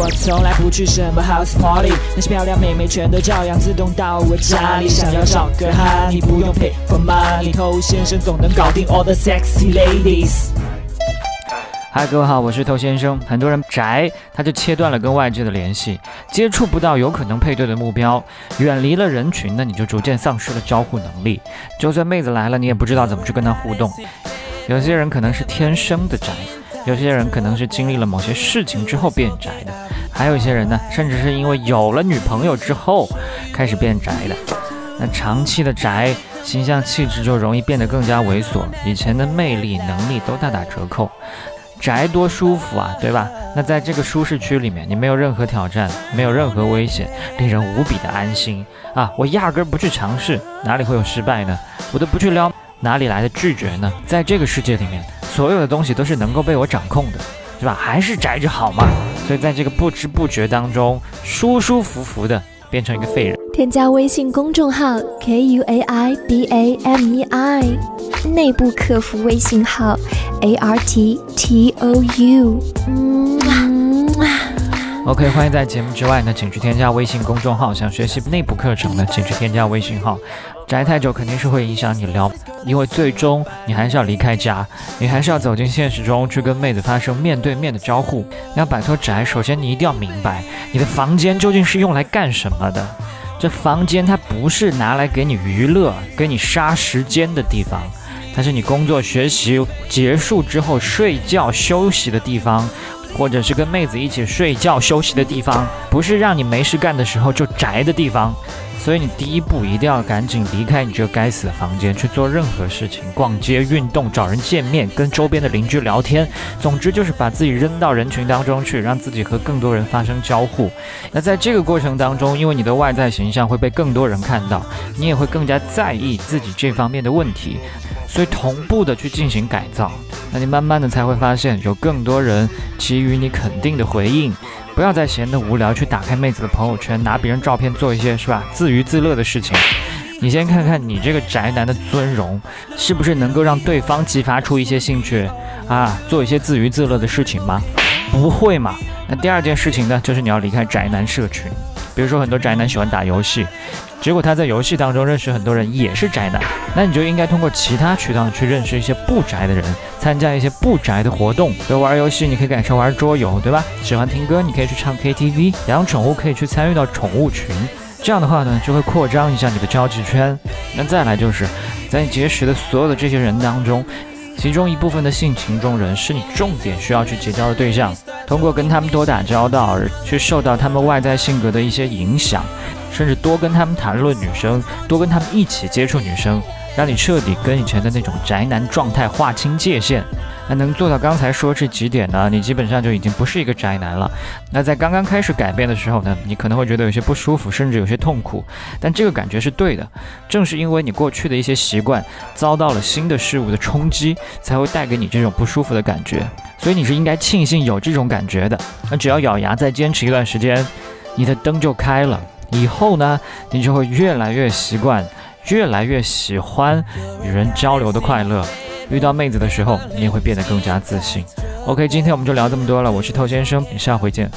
我从来不去什么 house party， 那些漂亮妹妹全都照样自动到我家里。想要找个哈，你不用 pay for money， 偷先生总能搞定 all the sexy ladies。嗨，各位好，我是偷先生。很多人宅，他就切断了跟外界的联系，接触不到有可能配对的目标，远离了人群，那你就逐渐丧失了交互能力。就算妹子来了，你也不知道怎么去跟她互动。有些人可能是天生的宅，有些人可能是经历了某些事情之后变宅的，还有一些人呢，甚至是因为有了女朋友之后开始变宅的。那长期的宅，形象气质就容易变得更加猥琐，以前的魅力能力都大打折扣。宅多舒服啊，对吧？那在这个舒适区里面，你没有任何挑战，没有任何危险，令人无比的安心啊！我压根不去尝试，哪里会有失败呢？我都不去撩，哪里来的拒绝呢？在这个世界里面，所有的东西都是能够被我掌控的，对吧？还是宅着好嘛。所以在这个不知不觉当中，舒舒服服的变成一个废人。添加微信公众号 KUAIBAMEI， 内部客服微信号 ARTTOU。OK， 欢迎在节目之外呢，请去添加微信公众号。想学习内部课程呢，请去添加微信号。宅太久肯定是会影响你聊，因为最终你还是要离开家，你还是要走进现实中去跟妹子发生面对面的交互。要摆脱宅，首先你一定要明白你的房间究竟是用来干什么的。这房间它不是拿来给你娱乐、给你杀时间的地方，它是你工作学习结束之后睡觉休息的地方，或者是跟妹子一起睡觉休息的地方，不是让你没事干的时候就宅的地方。所以你第一步一定要赶紧离开你这个该死的房间，去做任何事情，逛街、运动、找人见面、跟周边的邻居聊天，总之就是把自己扔到人群当中去，让自己和更多人发生交互。那在这个过程当中，因为你的外在形象会被更多人看到，你也会更加在意自己这方面的问题，所以同步的去进行改造，那你慢慢的才会发现有更多人给予你肯定的回应。不要再闲得无聊去打开妹子的朋友圈，拿别人照片做一些是吧自娱自乐的事情。你先看看你这个宅男的尊容是不是能够让对方激发出一些兴趣啊，做一些自娱自乐的事情吗？不会嘛。那第二件事情呢，就是你要离开宅男社群。比如说很多宅男喜欢打游戏，结果他在游戏当中认识很多人也是宅男，那你就应该通过其他渠道去认识一些不宅的人，参加一些不宅的活动。比如玩游戏你可以改成玩桌游，对吧？喜欢听歌你可以去唱 KTV， 养宠物可以去参与到宠物群，这样的话呢就会扩张一下你的交际圈。那再来就是在你结识的所有的这些人当中，其中一部分的性情中人是你重点需要去结交的对象，通过跟他们多打交道，去受到他们外在性格的一些影响，甚至多跟他们谈论女生，多跟他们一起接触女生，让你彻底跟以前的那种宅男状态划清界限。那能做到刚才说这几点呢，你基本上就已经不是一个宅男了。那在刚刚开始改变的时候呢，你可能会觉得有些不舒服，甚至有些痛苦，但这个感觉是对的。正是因为你过去的一些习惯遭到了新的事物的冲击，才会带给你这种不舒服的感觉，所以你是应该庆幸有这种感觉的。那只要咬牙再坚持一段时间，你的灯就开了，以后呢你就会越来越习惯，越来越喜欢与人交流的快乐，遇到妹子的时候你也会变得更加自信。OK， 今天我们就聊这么多了，我是透先生，下回见。